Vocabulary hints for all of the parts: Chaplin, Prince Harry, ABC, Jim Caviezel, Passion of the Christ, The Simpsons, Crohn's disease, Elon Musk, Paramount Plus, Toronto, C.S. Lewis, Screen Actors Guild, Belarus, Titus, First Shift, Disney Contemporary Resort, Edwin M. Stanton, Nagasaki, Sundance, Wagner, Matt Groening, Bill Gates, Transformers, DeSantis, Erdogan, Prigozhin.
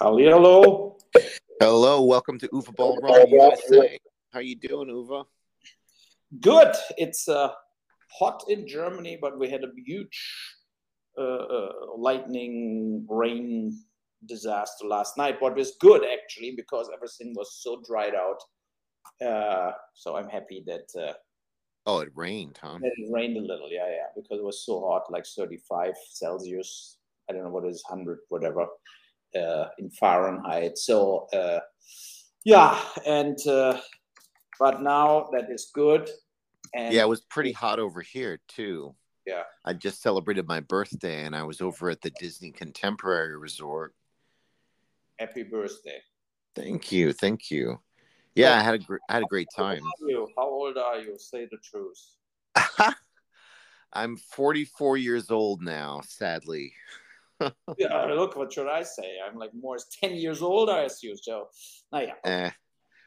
Ali, hello. Hello, welcome to Uwe Boll USA. How you doing, Uwe? Good. It's hot in Germany, but we had a huge lightning rain disaster last night, what was good actually because everything was so dried out. So I'm happy that. Oh, it rained, huh? It rained a little, yeah, because it was so hot, like 35 Celsius. I don't know what it is, 100, whatever, in Fahrenheit. So, but now that is good. And yeah, it was pretty hot over here, too. Yeah. I just celebrated my birthday, and I was over at the Disney Contemporary Resort. Happy birthday. Thank you. Thank you. Yeah, I had a great time. How old are you? Say the truth. I'm 44 years old now, sadly. Yeah, look, what should I say? I'm like more 10 years older, I assume. So, yeah.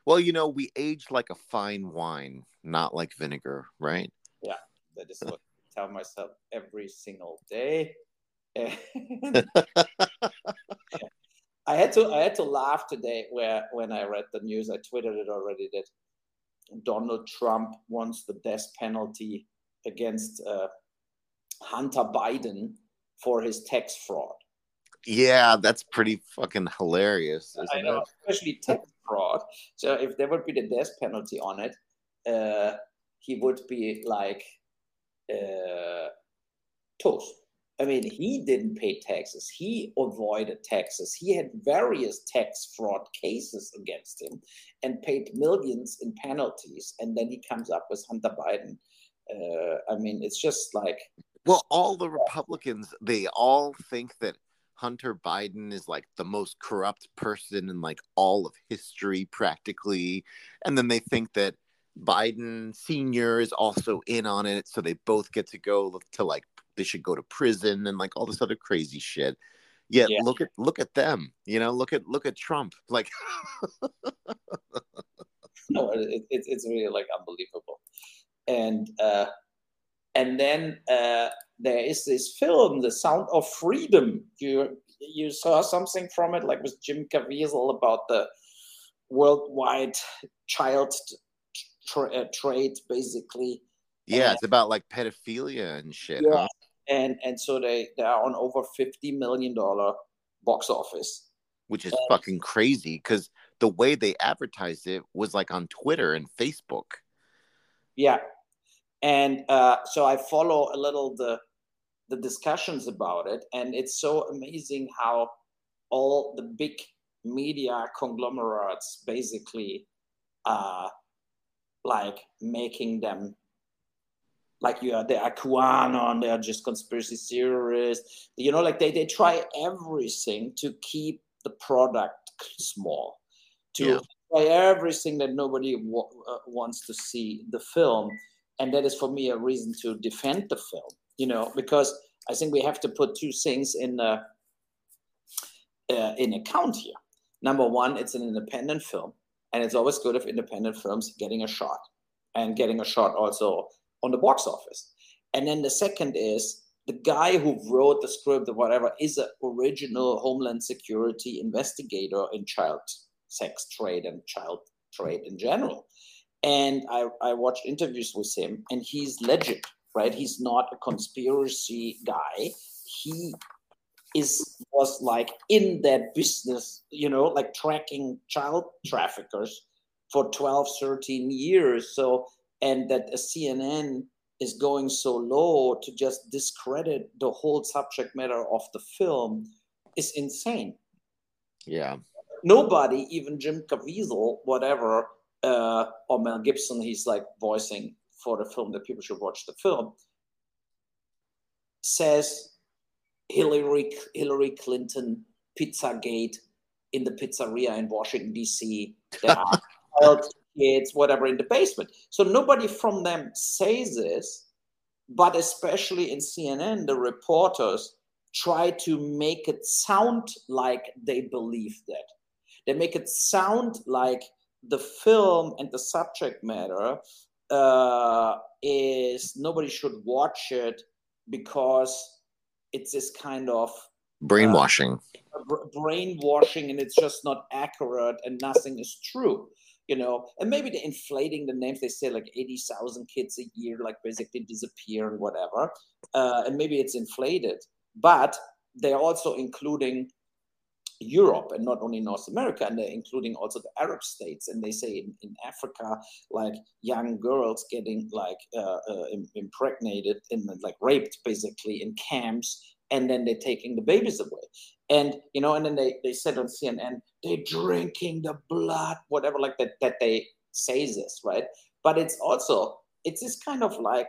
Well, you know, we age like a fine wine, not like vinegar, right? Yeah, that is what I tell myself every single day. I had to laugh today when I read the news. I tweeted it already that Donald Trump wants the death penalty against Hunter Biden for his tax fraud. Yeah, that's pretty fucking hilarious. I know, especially tax fraud. So if there would be the death penalty on it, he would be like toast. I mean, he didn't pay taxes. He avoided taxes. He had various tax fraud cases against him and paid millions in penalties. And then he comes up with Hunter Biden. I mean, it's just like... Well, all the Republicans, they all think that Hunter Biden is like the most corrupt person in like all of history practically. And then they think that Biden Sr. is also in on it. So they both get to go to like... They should go to prison and like all this other crazy shit. Yeah. Look at them. You know, look at Trump. Like, no, it's really like unbelievable. And then there is this film, The Sound of Freedom. You saw something from it, like with Jim Caviezel about the worldwide child trade, basically. Yeah, it's about like pedophilia and shit. Yeah. Huh? And so they are on over $50 million box office. Which is fucking crazy because the way they advertised it was like on Twitter and Facebook. Yeah. And so I follow a little the discussions about it. And it's so amazing how all the big media conglomerates basically are like making them. Like they are QAnon, they are just conspiracy theorists. You know, like they try everything to keep the product small, try everything that nobody wants to see the film, and that is for me a reason to defend the film. You know, because I think we have to put two things in account here. Number one, it's an independent film, and it's always good if independent films getting a shot also. On the box office. And then the second is the guy who wrote the script or whatever is an original Homeland Security investigator in child sex trade and child trade in general. And I watched interviews with him, and he's legit, right? He's not a conspiracy guy. He was like in that business, you know, like tracking child traffickers for 12, 13 years. So, and that a CNN is going so low to just discredit the whole subject matter of the film is insane. Yeah. Nobody, even Jim Caviezel, whatever, or Mel Gibson, he's like voicing for the film that people should watch the film, says Hillary Clinton, Pizzagate in the pizzeria in Washington, D.C. There are kids, whatever, in the basement. So nobody from them says this, but especially in CNN, the reporters try to make it sound like they believe that. They make it sound like the film and the subject matter is nobody should watch it because it's this kind of Brainwashing. Brainwashing, and it's just not accurate, and nothing is true. You know, and maybe they're inflating the names. They say like 80,000 kids a year, like basically disappear and whatever. And maybe it's inflated, but they're also including Europe and not only North America, and they're including also the Arab states. And they say in Africa, like young girls getting like impregnated and like raped basically in camps, and then they're taking the babies away. And, you know, and then they said on CNN, they're drinking the blood, whatever, like that they say this, right? But it's also, it's this kind of like,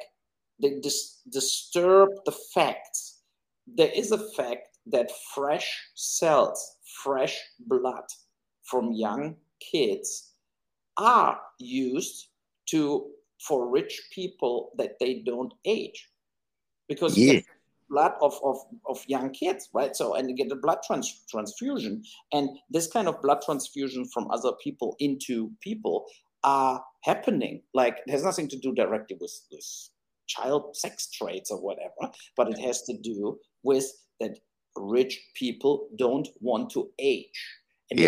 they disturb the facts. There is a fact that fresh cells, fresh blood from young kids are used for rich people that they don't age. Because blood of young kids, right? So, and you get a blood transfusion, and this kind of blood transfusion from other people into people are happening. Like, it has nothing to do directly with this child sex traits or whatever, but it has to do with that rich people don't want to age. And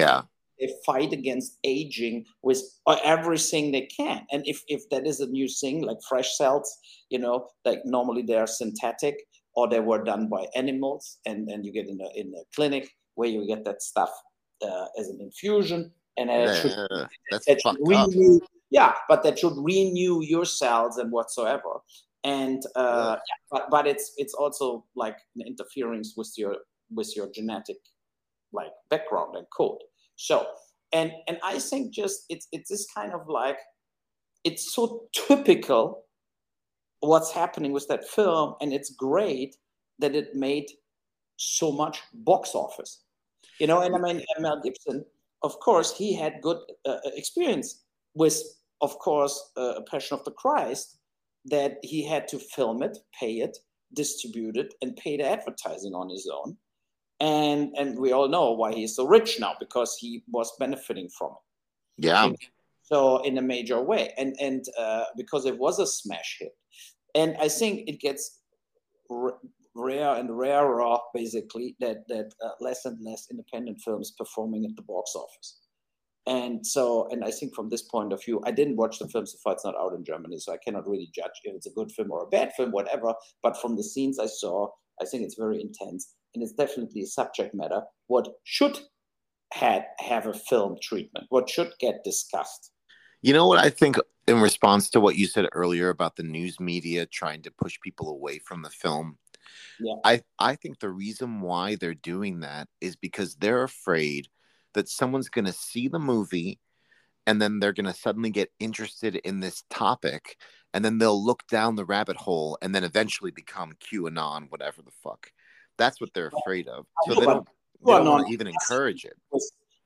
they fight against aging with everything they can. And if that is a new thing, like fresh cells, you know, like normally they are synthetic, or they were done by animals, and you get in a clinic where you get that stuff as an infusion, and that should renew your cells and whatsoever. And but it's also like an interference with your genetic like background and code. So and I think just it's this kind of like, it's so typical what's happening with that film, and it's great that it made so much box office, you know. And I mean, Mel Gibson, of course, he had good experience with, of course, Passion of the Christ, that he had to film it, pay it, distribute it, and pay the advertising on his own. And we all know why he's so rich now, because he was benefiting from it. Yeah. So in a major way, and because it was a smash hit. And I think it gets rare and rarer, basically, that less and less independent films performing at the box office. And so, and I think from this point of view, I didn't watch the film so far, it's not out in Germany, so I cannot really judge if it's a good film or a bad film, whatever. But from the scenes I saw, I think it's very intense, and it's definitely a subject matter what should have a film treatment, what should get discussed. You know what I think, in response to what you said earlier about the news media trying to push people away from the film, I think the reason why they're doing that is because they're afraid that someone's going to see the movie, and then they're going to suddenly get interested in this topic, and then they'll look down the rabbit hole and then eventually become QAnon, whatever the fuck. That's what they're afraid of. So they don't want to even encourage it.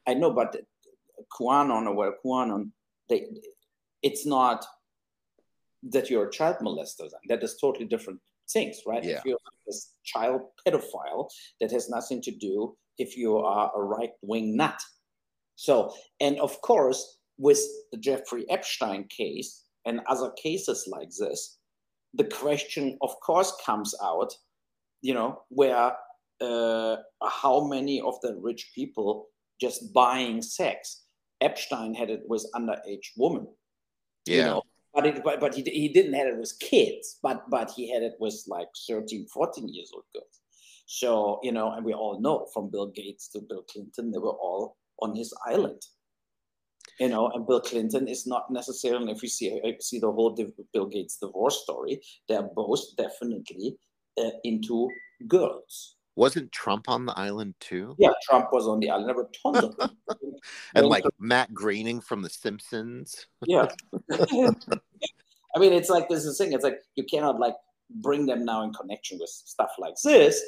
I know, but QAnon, it's not that you're a child molester. That is totally different things, right? Yeah. If you're a child pedophile, that has nothing to do if you are a right-wing nut. So, and of course, with the Jeffrey Epstein case and other cases like this, the question, of course, comes out, you know, where how many of the rich people just buying sex? Epstein had it with underage women, you know, but he didn't have it with kids, but he had it with like 13, 14 years old girls. So, you know, and we all know, from Bill Gates to Bill Clinton, they were all on his island, you know. And Bill Clinton is not necessarily, if you see the whole Bill Gates divorce story, they're both definitely into girls. Wasn't Trump on the island too? Yeah, Trump was on the island. There were tons of them. And like Matt Groening from The Simpsons. Yeah. I mean, it's like, this is the thing. It's like, you cannot like bring them now in connection with stuff like this,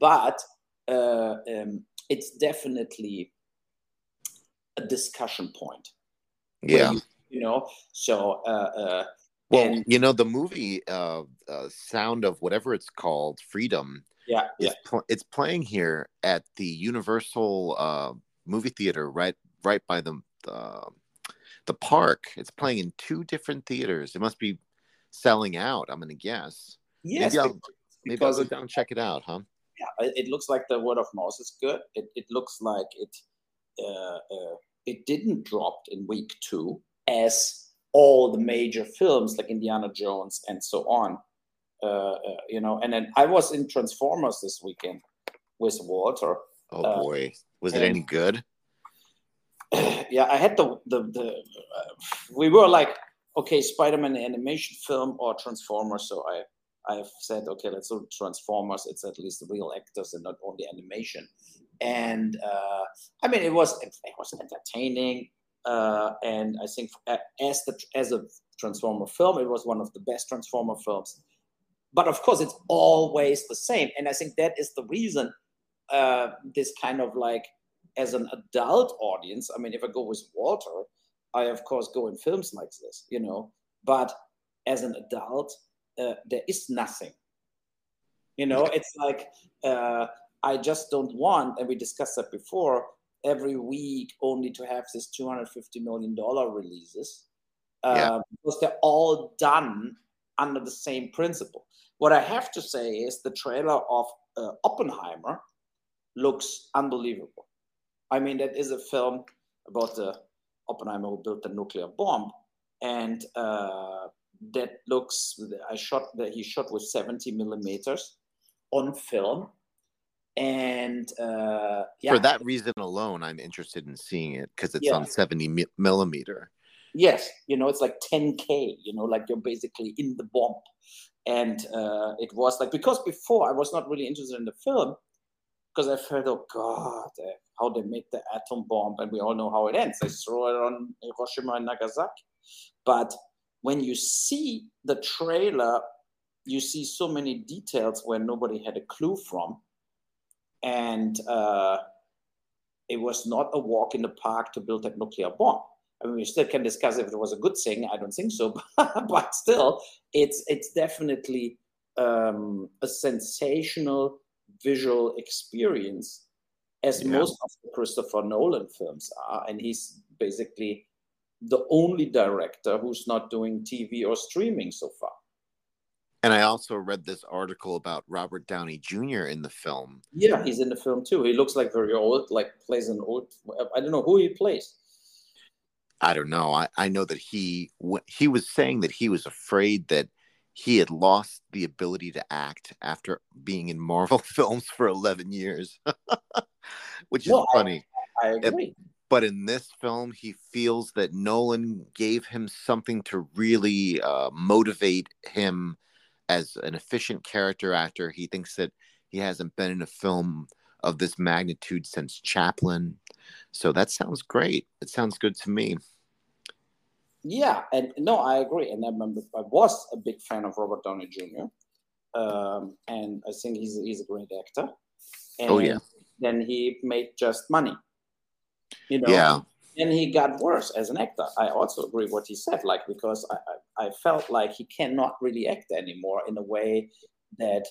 but it's definitely a discussion point. Yeah. You know, so... well, you know, the movie Sound of whatever it's called, Freedom... Yeah, it's playing here at the Universal movie theater, right by the park. It's playing in two different theaters. It must be selling out, I'm going to guess. Yes, maybe I'll go down and check it out, huh? it looks like the word of mouth is good. It looks like it didn't drop in week two as all the major films like Indiana Jones and so on. You know, and then I was in Transformers this weekend with Walter. Oh boy, was it any good? Yeah, I had we were like, okay, Spider-Man the animation film or Transformers. So I've said, okay, let's do Transformers. It's at least real actors and not only animation. And I mean, it was entertaining. And I think as a Transformer film, it was one of the best Transformer films. But of course, it's always the same. And I think that is the reason this kind of like, as an adult audience, I mean, if I go with Walter, I of course go in films like this, you know, but as an adult, there is nothing, you know, it's like, I just don't want, and we discussed that before, every week only to have this $250 million releases, because they're all done under the same principle. What I have to say is the trailer of Oppenheimer looks unbelievable. I mean, that is a film about the Oppenheimer who built the nuclear bomb, and that looks. He shot with 70 millimeters on film, and yeah. For that reason alone, I'm interested in seeing it because it's on 70 millimeter. Yes, you know, it's like 10K. You know, like you're basically in the bomb, and it was like because before I was not really interested in the film. Because I've heard, oh God, how they make the atom bomb, and we all know how it ends. They throw it on Hiroshima and Nagasaki. But when you see the trailer, you see so many details where nobody had a clue from. And it was not a walk in the park to build that nuclear bomb. I mean, we still can discuss if it was a good thing. I don't think so. But still, it's definitely a sensational visual experience, as most of the Christopher Nolan films are, and he's basically the only director who's not doing TV or streaming so far. And I also read this article about Robert Downey Jr. in the film. Yeah, he's in the film too. He looks like very old, like plays an old. I don't know who he plays. I don't know. I know that he was saying that he was afraid that he had lost the ability to act after being in Marvel films for 11 years, which is funny. I agree. But in this film, he feels that Nolan gave him something to really motivate him as an efficient character actor. He thinks that he hasn't been in a film of this magnitude since Chaplin. So that sounds great. It sounds good to me. Yeah, and no, I agree. And I remember I was a big fan of Robert Downey Jr. And I think he's a great actor. And then he made just money. You know? Yeah. And he got worse as an actor. I also agree what he said, like, because I felt like he cannot really act anymore in a way that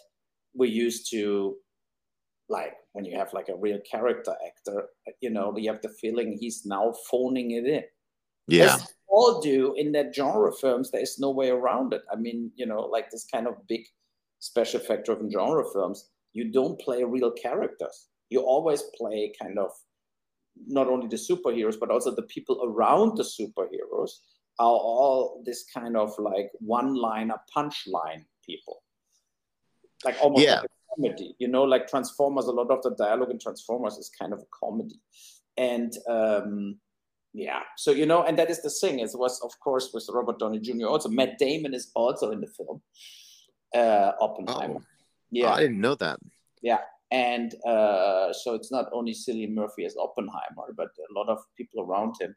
we used to, like, when you have, like, a real character actor, you know, you have the feeling he's now phoning it in. Yeah. As all do in that genre films, there is no way around it. I mean, you know, like this kind of big special effect driven genre films, you don't play real characters. You always play kind of not only the superheroes, but also the people around the superheroes are all this kind of like one-liner punchline people. Like almost like a comedy, you know, like Transformers, a lot of the dialogue in Transformers is kind of a comedy. And yeah, so, you know, and that is the thing. It was, of course, with Robert Downey Jr. also. Matt Damon is also in the film, Oppenheimer. Oh, yeah, I didn't know that. Yeah, and so it's not only Cillian Murphy as Oppenheimer, but a lot of people around him.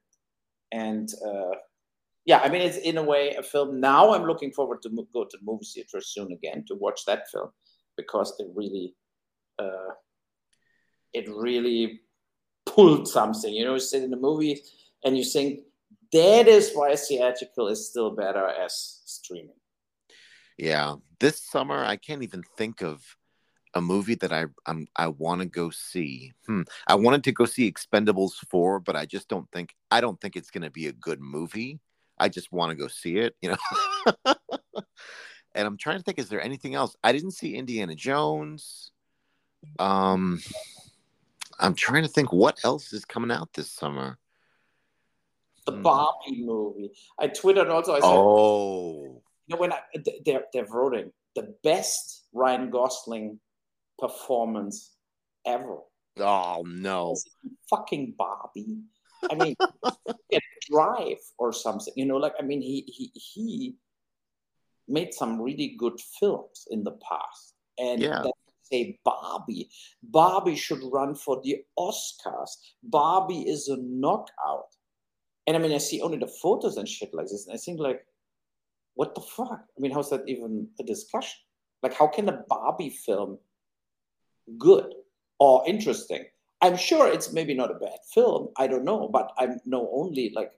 And, yeah, I mean, it's in a way a film. Now I'm looking forward to go to the movie theater soon again to watch that film because it really pulled something. You know, you sit in the movie, and you think, that is why theatrical is still better as streaming. Yeah. This summer, I can't even think of a movie that I want to go see. I wanted to go see Expendables 4, but I just don't think it's going to be a good movie. I just want to go see it, you know. And I'm trying to think, is there anything else? I didn't see Indiana Jones. I'm trying to think what else is coming out this summer. The Barbie movie. I tweeted also. I said, you know, when they're voting the best Ryan Gosling performance ever. Oh no! Fucking Barbie. I mean, get Drive or something. You know, like I mean, he made some really good films in the past, and then say Barbie. Barbie should run for the Oscars. Barbie is a knockout. And I mean, I see only the photos and shit like this, and I think like, what the fuck? I mean, how's that even a discussion? Like, how can a Barbie film good or interesting? I'm sure it's maybe not a bad film. I don't know, but I know only like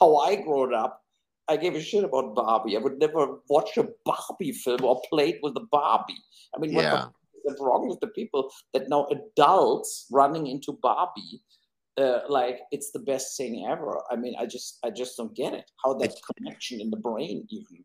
how I grew up. I gave a shit about Barbie. I would never watch a Barbie film or played with the Barbie. I mean, what's wrong with the people that now adults running into Barbie? Like it's the best thing ever. I mean, I just don't get it. How that connection in the brain even.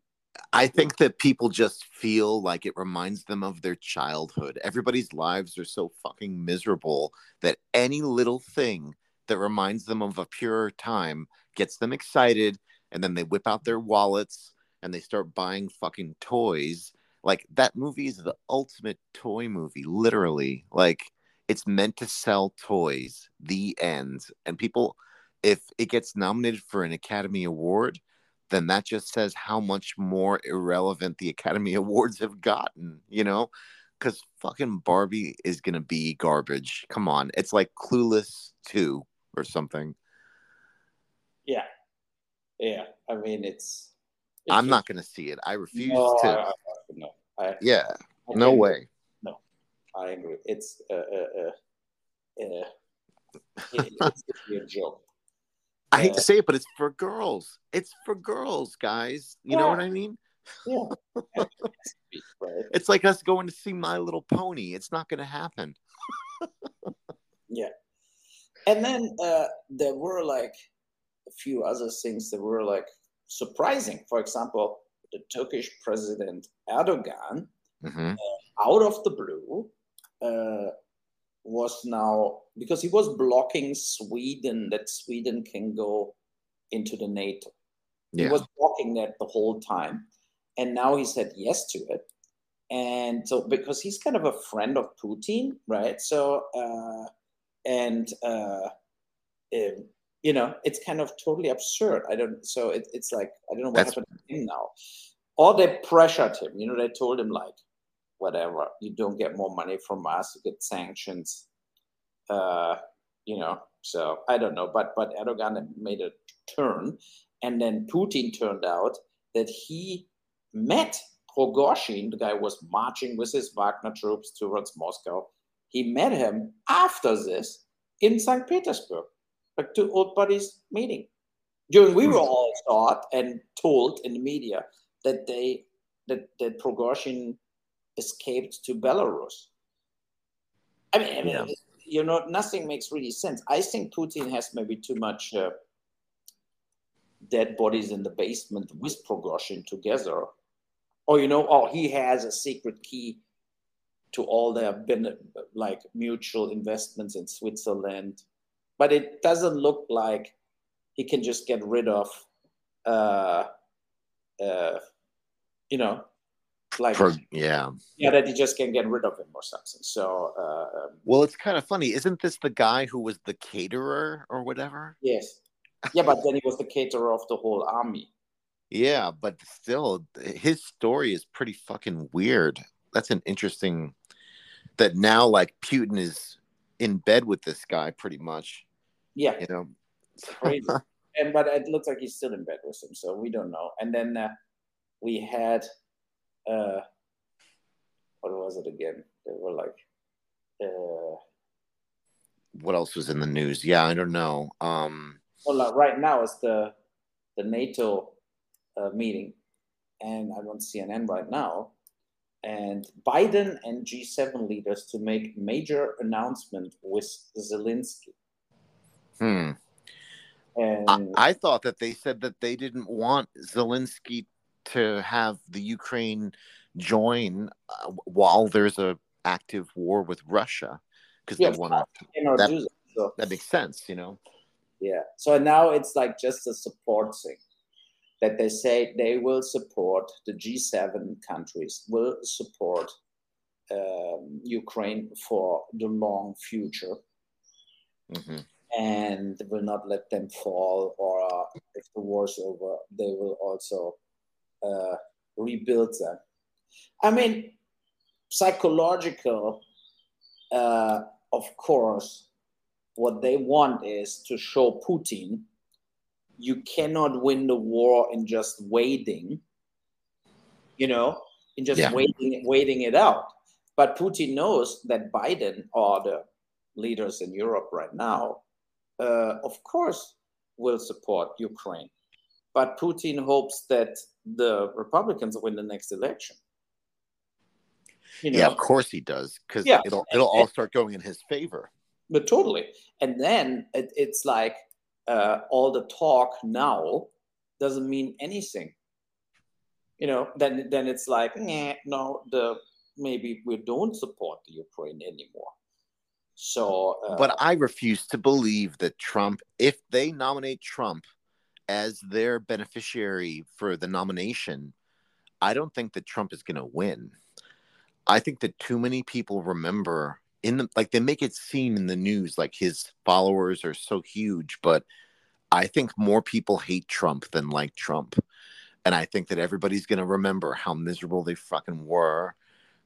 I think that people just feel like it reminds them of their childhood. Everybody's lives are so fucking miserable that any little thing that reminds them of a purer time gets them excited, and then they whip out their wallets and they start buying fucking toys. Like that movie is the ultimate toy movie, literally. Like it's meant to sell toys, the end. And people, if it gets nominated for an Academy Award, then that just says how much more irrelevant the Academy Awards have gotten, you know? Because fucking Barbie is going to be garbage. Come on. It's like Clueless 2 or something. Yeah. Yeah. I mean, it's I'm not going to see it. I refuse to. No. No way. No. I agree. It's a joke. I hate to say it, but it's for girls. It's for girls, guys. You know what I mean? Yeah. It's like us going to see My Little Pony. It's not going to happen. Yeah. And then there were like a few other things that were like surprising. For example, the Turkish president Erdogan, out of the blue, was now, because he was blocking Sweden, that Sweden can go into the NATO. Yeah. He was blocking that the whole time. And now he said yes to it. And so, because he's kind of a friend of Putin, right? So, you know, it's kind of totally absurd. It's like, I don't know what happened to him now. Or they pressured him, you know, they told him like, whatever, you don't get more money from us, you get sanctions, you know, so I don't know, but Erdogan made a turn, and then Putin turned out that he met Prigozhin, the guy who was marching with his Wagner troops towards Moscow, he met him after this in St. Petersburg, like two old buddies meeting. We were all taught and told in the media that that Prigozhin escaped to Belarus. I mean, you know, nothing makes really sense. I think Putin has maybe too much dead bodies in the basement with Prigozhin together. Or, you know, he has a secret key to all their like mutual investments in Switzerland. But it doesn't look like he can just get rid of, you know, like that he just can get rid of him or something. So well, it's kind of funny, isn't this the guy who was the caterer or whatever? Yes, yeah, but then he was the caterer of the whole army. Yeah, but still, his story is pretty fucking weird. That's an interesting that now like Putin is in bed with this guy pretty much. Yeah, you know, it's crazy. And but it looks like he's still in bed with him, so we don't know. And then we had. What was it again? They were like, what else was in the news? Yeah, I don't know. Well, like right now it's the NATO meeting, and I'm on CNN right now. And Biden and G7 leaders to make major announcement with Zelensky. And I thought that they said that they didn't want Zelensky to have the Ukraine join while there's a active war with Russia because they want to. That makes sense, you know. Yeah. So now it's like just a support thing that they say they will support, the G7 countries will support Ukraine for the long future. Mm-hmm. And will not let them fall, or if the war's over, they will also rebuild them. I mean, psychological, of course, what they want is to show Putin, you cannot win the war in just waiting, you know, in just waiting it out. But Putin knows that Biden or the leaders in Europe right now, of course, will support Ukraine. But Putin hopes that the Republicans win the next election. You know? Yeah, of course he does, because it'll all start going in his favor. But totally. And then it's like all the talk now doesn't mean anything. You know, then it's like, no, maybe we don't support the Ukraine anymore. So, but I refuse to believe that Trump, if they nominate Trump as their beneficiary for the nomination, I don't think that Trump is going to win. I think that too many people remember like they make it seem in the news like his followers are so huge, but I think more people hate Trump than like Trump. And I think that everybody's going to remember how miserable they fucking were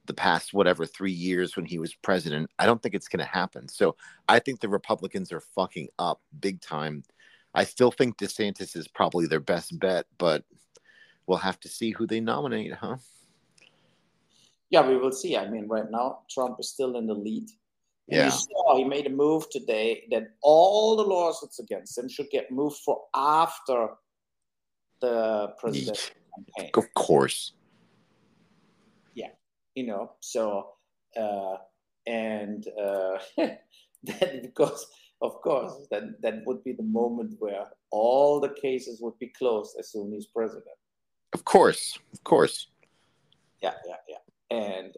the past, 3 years when he was president. I don't think it's going to happen. So I think the Republicans are fucking up big time. I still think DeSantis is probably their best bet, but we'll have to see who they nominate, huh? Yeah, we will see. I mean, right now, Trump is still in the lead. And you saw he made a move today that all the lawsuits against him should get moved for after the presidential campaign. Of course. You know, so, then because, of course, that would be the moment where all the cases would be closed as soon as president. Of course. Yeah. And,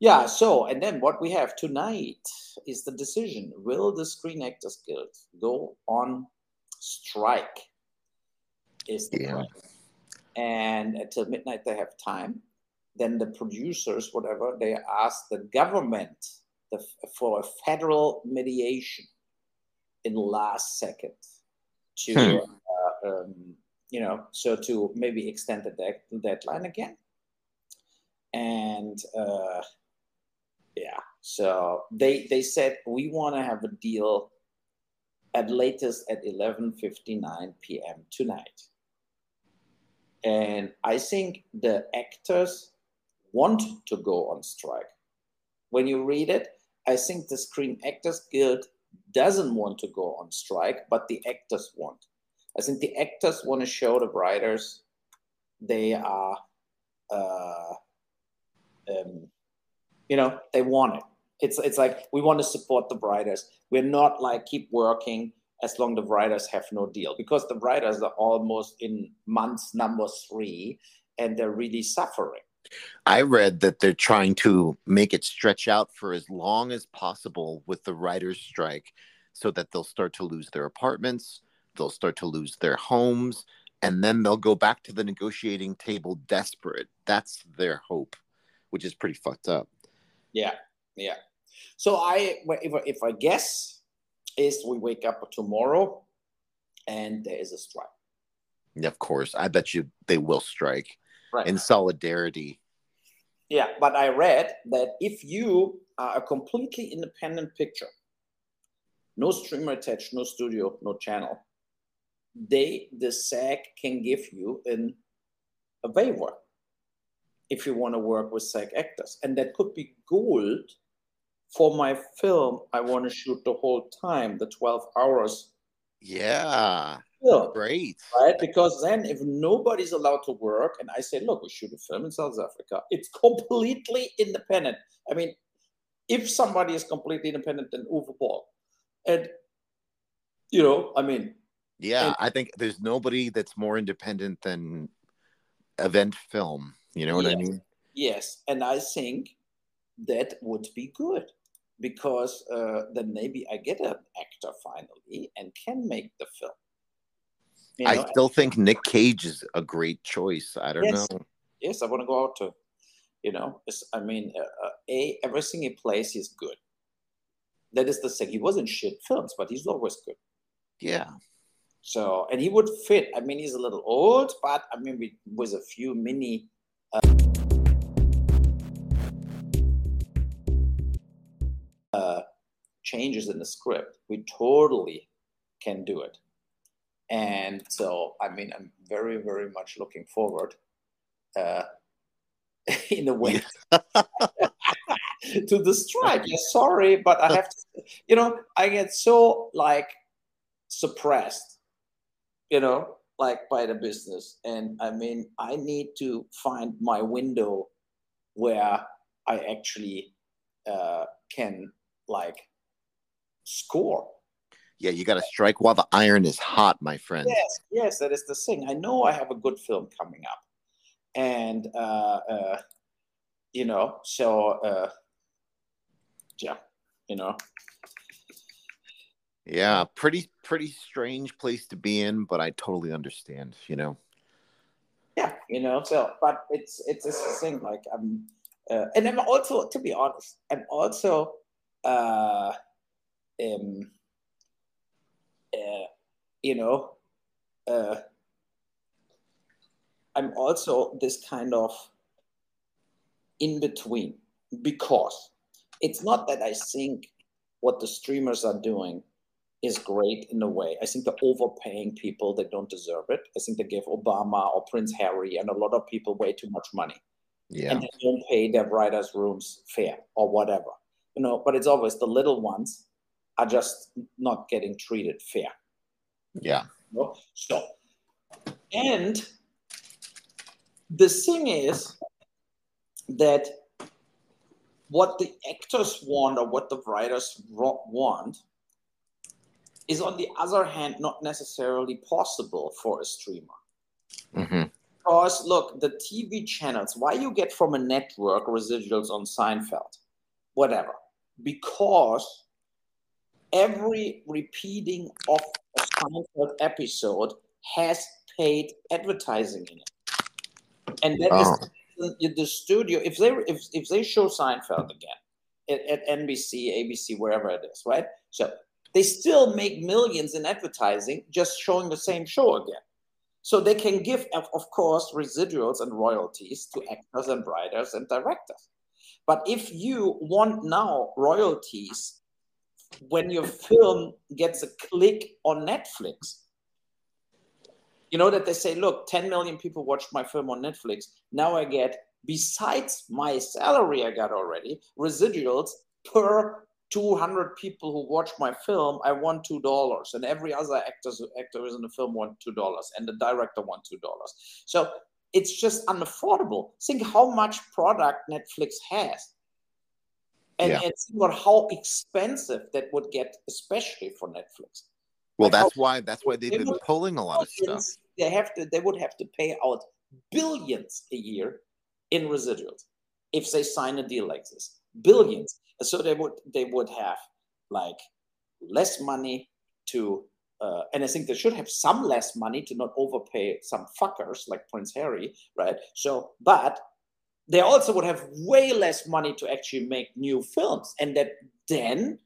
and then what we have tonight is the decision. Will the Screen Actors Guild go on strike? Is the question. And until midnight they have time. Then the producers, whatever, they asked the government for a federal mediation in the last second to, so to maybe extend the deadline again. And, so they said, we want to have a deal at latest at 11:59 p.m. tonight. And I think the actors want to go on strike. When you read it, I think the Screen Actors Guild doesn't want to go on strike, but the actors want. I think the actors want to show the writers they are, they want it. It's like, we want to support the writers. We're not like keep working as long as the writers have no deal, because the writers are almost in month number 3 and they're really suffering. I read that they're trying to make it stretch out for as long as possible with the writers' strike so that they'll start to lose their apartments, they'll start to lose their homes, and then they'll go back to the negotiating table desperate. That's their hope, which is pretty fucked up. Yeah. So if I guess, is we wake up tomorrow and there is a strike. Of course. I bet you they will strike. Right. In solidarity. Yeah, but I read that if you are a completely independent picture, no streamer attached, no studio, no channel, the SAG can give you a waiver if you want to work with SAG actors. And that could be gold for my film I want to shoot the whole time, the 12 hours. Yeah. Film, great. Right? Because then if nobody's allowed to work and I say, look, we shoot a film in South Africa, it's completely independent. I mean, if somebody is completely independent, then Uwe Boll. And, you know, I mean. Yeah, I think there's nobody that's more independent than event film. You know what I mean? Yes. And I think that would be good, because then maybe I get an actor finally and can make the film. You know, I still think Nick Cage is a great choice. I don't know. Yes, I want to go out to, you know, I mean, everything he plays is good. That is the thing. He was in shit films, but he's always good. Yeah. So, and he would fit. I mean, he's a little old, but I mean, with a few mini... changes in the script, we totally can do it. And so, I mean, I'm very, very much looking forward in a way to the strike. Yeah, sorry, but I have to, you know, I get so like suppressed, you know, like by the business. And I mean, I need to find my window where I actually can like score. Yeah, you got to strike while the iron is hot, my friend. Yes, yes, that is the thing. I know I have a good film coming up. And, you know, so, yeah, you know. Yeah, pretty strange place to be in, but I totally understand, you know. Yeah, you know, so, but it's this thing, like, and I'm also, to be honest, I'm also, you know, I'm also this kind of in between, because it's not that I think what the streamers are doing is great in a way. I think they're overpaying people that don't deserve it. I think they gave Obama or Prince Harry and a lot of people way too much money. Yeah. And they don't pay their writers' rooms fair or whatever. You know, but it's always the little ones are just not getting treated fair. Yeah. You know? So, and the thing is that what the actors want or what the writers want is, on the other hand, not necessarily possible for a streamer. Mm-hmm. Because, look, the TV channels, why you get from a network residuals on Seinfeld, whatever, because every repeating of a Seinfeld episode has paid advertising in it. And that is the studio. If they if they show Seinfeld again at NBC, ABC, wherever it is, right? So they still make millions in advertising just showing the same show again. So they can give, of course, residuals and royalties to actors and writers and directors. But if you want now royalties when your film gets a click on Netflix, you know, that they say, look, 10 million people watched my film on Netflix. Now I get, besides my salary I got already, residuals per 200 people who watch my film. I want $2. And every other actor in the film want $2. And the director want $2. So it's just unaffordable. Think how much product Netflix has. And think about how expensive that would get, especially for Netflix. Well, like that's why they've been pulling a lot of stuff. They would have to pay out billions a year in residuals if they sign a deal like this. Billions. So they would have like less money to, and I think they should have some less money to not overpay some fuckers like Prince Harry, right? So, but they also would have way less money to actually make new films, and that then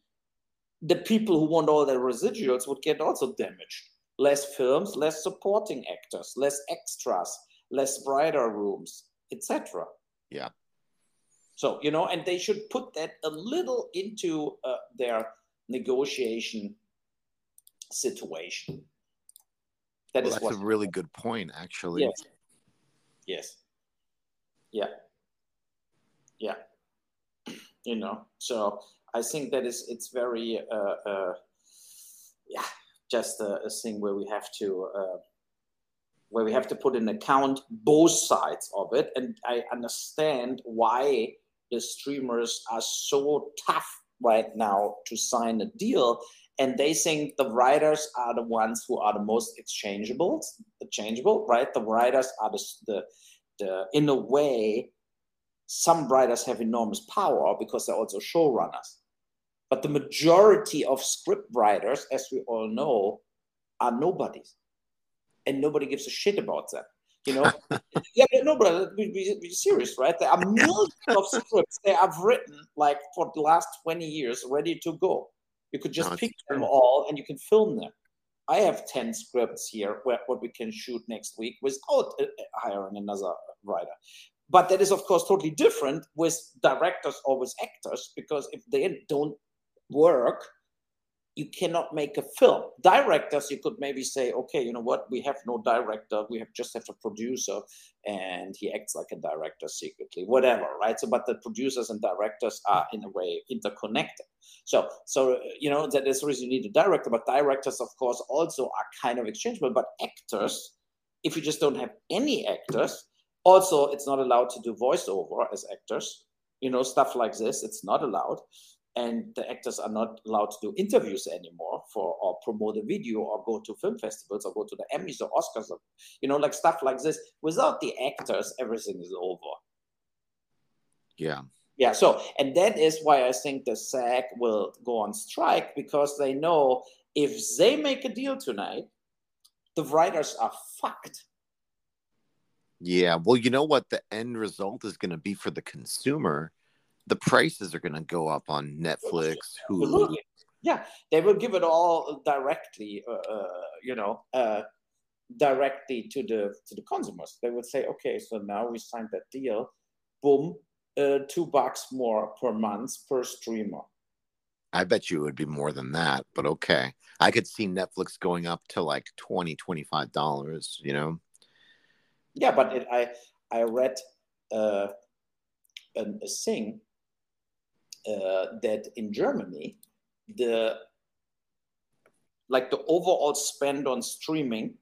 the people who want all their residuals would get also damaged. Less films, less supporting actors, less extras, less writer rooms, etc. Yeah. So, you know, and they should put that a little into their negotiation situation. That's a really good point, actually. Yes. Yes. Yeah. Yeah. You know, so... I think that it's very, just a thing where we have to put in account both sides of it. And I understand why the streamers are so tough right now to sign a deal, and they think the writers are the ones who are the most exchangeable, right? The writers are the in a way some writers have enormous power because they're also showrunners. But the majority of script writers, as we all know, are nobodies. And nobody gives a shit about them. You know? Yeah, but no, but we're serious, right? There are millions of scripts that I've written like for the last 20 years ready to go. You could just pick them all and you can film them. I have 10 scripts here where what we can shoot next week without hiring another writer. But that is, of course, totally different with directors or with actors, because if they don't work, you cannot make a film. Directors, you could maybe say, okay, you know what? We have no director. We have just have a producer, and he acts like a director secretly, whatever, right? So, but the producers and directors are in a way interconnected. So you know, that is the reason you need a director. But directors, of course, also are kind of exchangeable. But actors, if you just don't have any actors, also it's not allowed to do voiceover as actors. You know, stuff like this, it's not allowed. And the actors are not allowed to do interviews anymore or promote a video or go to film festivals or go to the Emmys or Oscars, or, you know, like stuff like this. Without the actors, everything is over. Yeah. Yeah. So, and that is why I think the SAG will go on strike, because they know if they make a deal tonight, the writers are fucked. Yeah. Well, you know what the end result is going to be for the consumer? The prices are going to go up on Netflix, Hulu. Yeah, they will give it all directly, directly to the consumers. They would say, okay, so now we signed that deal. Boom, $2 more per month per streamer. I bet you it would be more than that, but okay. I could see Netflix going up to like $20, $25, you know? Yeah, but I read a thing that in Germany, the overall spend on streaming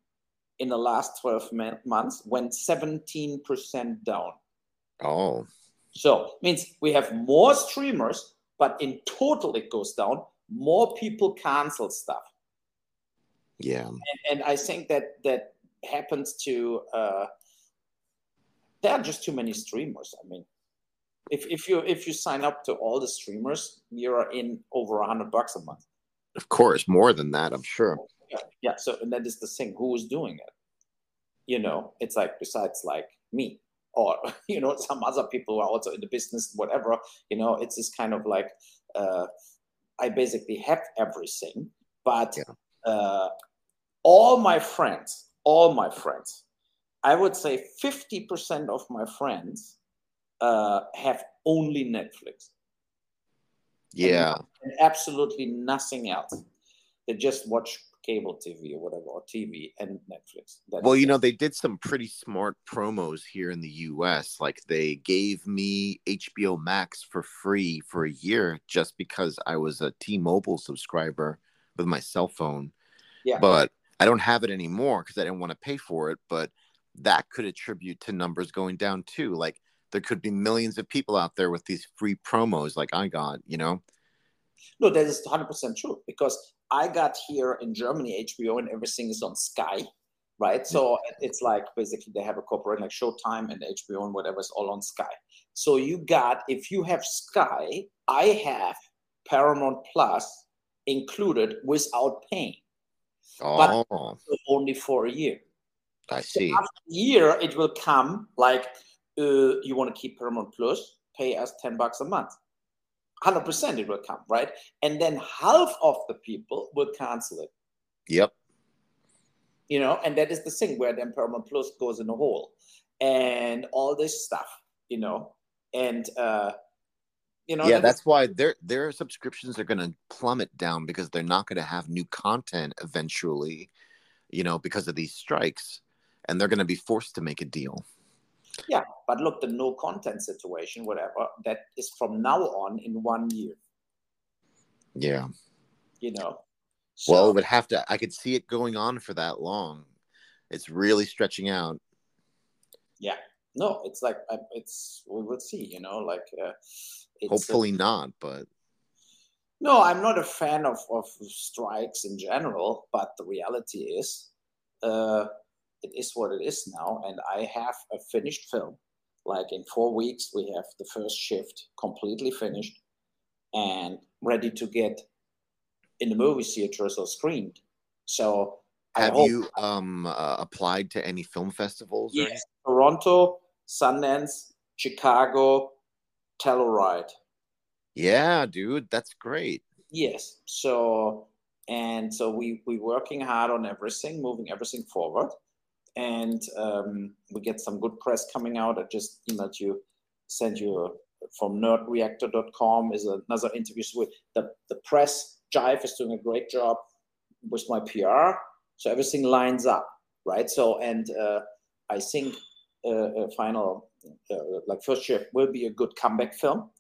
in the last 12 months went 17% down. Oh. So it means we have more streamers, but in total it goes down. More people cancel stuff. Yeah. And I think that happens to, there are just too many streamers. I mean, if you sign up to all the streamers, you're in over $100 a month. Of course, more than that, I'm sure. Yeah. So, and that is the thing. Who is doing it? You know, it's like besides like me or you know some other people who are also in the business, whatever. You know, it's this kind of like I basically have everything, but yeah. all my friends, I would say 50% of my friends. Have only Netflix. Yeah. And absolutely nothing else. They just watch cable TV or whatever, or TV and Netflix. Well, you know, they did some pretty smart promos here in the US. Like they gave me HBO Max for free for a year just because I was a T-Mobile subscriber with my cell phone. Yeah. But I don't have it anymore because I didn't want to pay for it. But that could attribute to numbers going down too. Like, there could be millions of people out there with these free promos like I got, you know? No, that is 100% true because I got here in Germany, HBO, and everything is on Sky, right? So it's like basically they have a corporate like Showtime and HBO and whatever is all on Sky. So if you have Sky, I have Paramount Plus included without paying. Oh. But only for a year. I see. So after a year, it will come like... you want to keep Paramount Plus, pay us $10 a month. 100% it will come, right? And then half of the people will cancel it. Yep. You know, and that is the thing where then Paramount Plus goes in a hole and all this stuff, you know, and, you know. Yeah, that's why their subscriptions are going to plummet down because they're not going to have new content eventually, you know, because of these strikes, and they're going to be forced to make a deal. Yeah, but look, the no content situation, whatever, that is from now on in 1 year. Yeah. You know. So. Well, it would have to, I could see it going on for that long. It's really stretching out. Yeah. No, it's like, we will see, you know, like. Hopefully not, but. No, I'm not a fan of strikes in general, but the reality is, it is what it is now, and I have a finished film Like in 4 weeks, we have the first shift completely finished and ready to get in the movie theaters or screened. So have you applied to any film festivals? Yes, or Toronto, Sundance, Chicago, Telluride. Yeah, dude, that's great. Yes. So, and so we're working hard on everything, moving everything forward. And we get some good press coming out. I just emailed you, sent you from nerdreactor.com is another interview. So the press, Jive is doing a great job with my PR. So everything lines up, right? So, and I think First Shift will be a good comeback film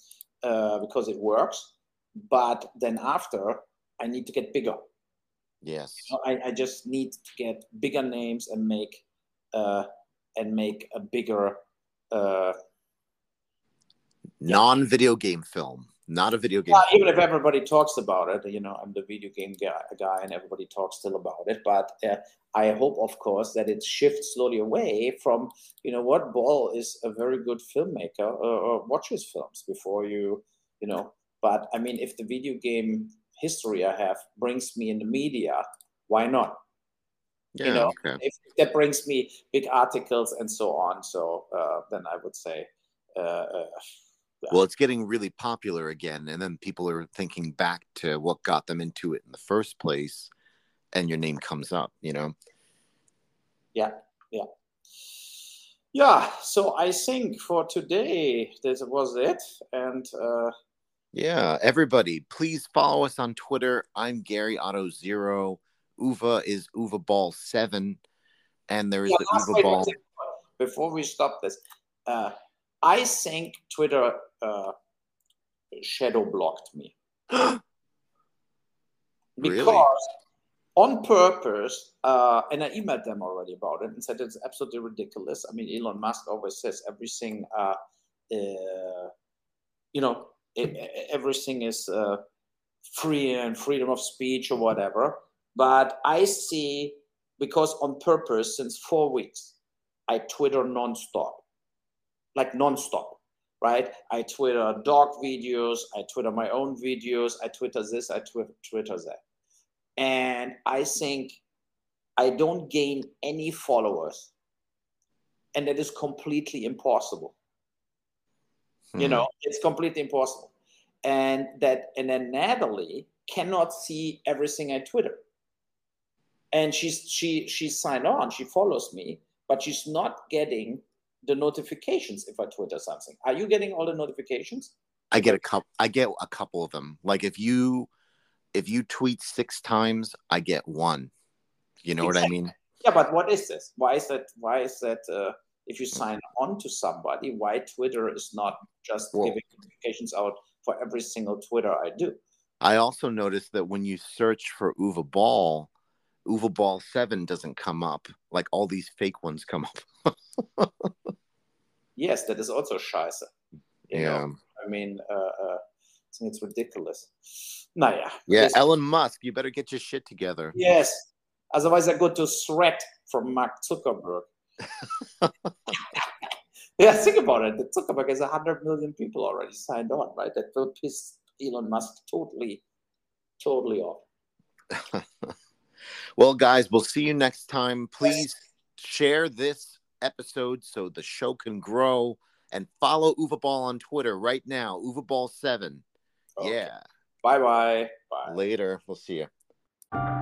because it works. But then after, I need to get bigger. Yes, you know, I just need to get bigger names and make a bigger non-video game film, not a video game. Even if everybody talks about it, you know, I'm the video game guy, and everybody talks still about it. But I hope, of course, that it shifts slowly away from, you know, what Boll is a very good filmmaker. Watch his films before you know. But I mean, if the video game history I have brings me in the media, why not? Yeah, you know, okay. If that brings me big articles and so on. So then I would say, well, it's getting really popular again, and then people are thinking back to what got them into it in the first place, and your name comes up, you know. Yeah. So I think for today this was it, and. Yeah, everybody, please follow us on Twitter. I'm Gary Otto 0. Uwe is Uwe Boll 7, and there is the Uwe Boll. Before we stop this, I think Twitter shadow blocked me because really? On purpose, and I emailed them already about it and said it's absolutely ridiculous. I mean, Elon Musk always says everything, you know. Everything is free and freedom of speech or whatever. But I see, because on purpose, since 4 weeks, I Twitter nonstop. Like nonstop, right? I Twitter dog videos. I Twitter my own videos. I Twitter this. I Twitter that. And I think I don't gain any followers. And that is completely impossible. You know, it's completely impossible. And then Natalie cannot see everything I Twitter. And she signed on, she follows me, but she's not getting the notifications if I Twitter something. Are you getting all the notifications? I get a couple of them. Like if you tweet 6 times, I get 1. You know exactly. What I mean? Yeah, but what is this? Why is that if you sign on to somebody, why Twitter is not just giving notifications out for every single Twitter I do? I also noticed that when you search for Uwe Boll, Uwe Boll 7 doesn't come up. Like all these fake ones come up. Yes, that is also scheiße. You know? I mean, I think it's ridiculous. Yeah, Elon Musk, you better get your shit together. Yes. Otherwise, I go to threat from Mark Zuckerberg. Yeah, think about it. Zuckerberg has 100 million people already signed on, right? That will piss Elon Musk totally off. Well, guys, we'll see you next time. Please share this episode so the show can grow, and follow Uwe Boll on Twitter right now, Uwe Boll 7. Okay. Yeah. Bye. Later. We'll see you.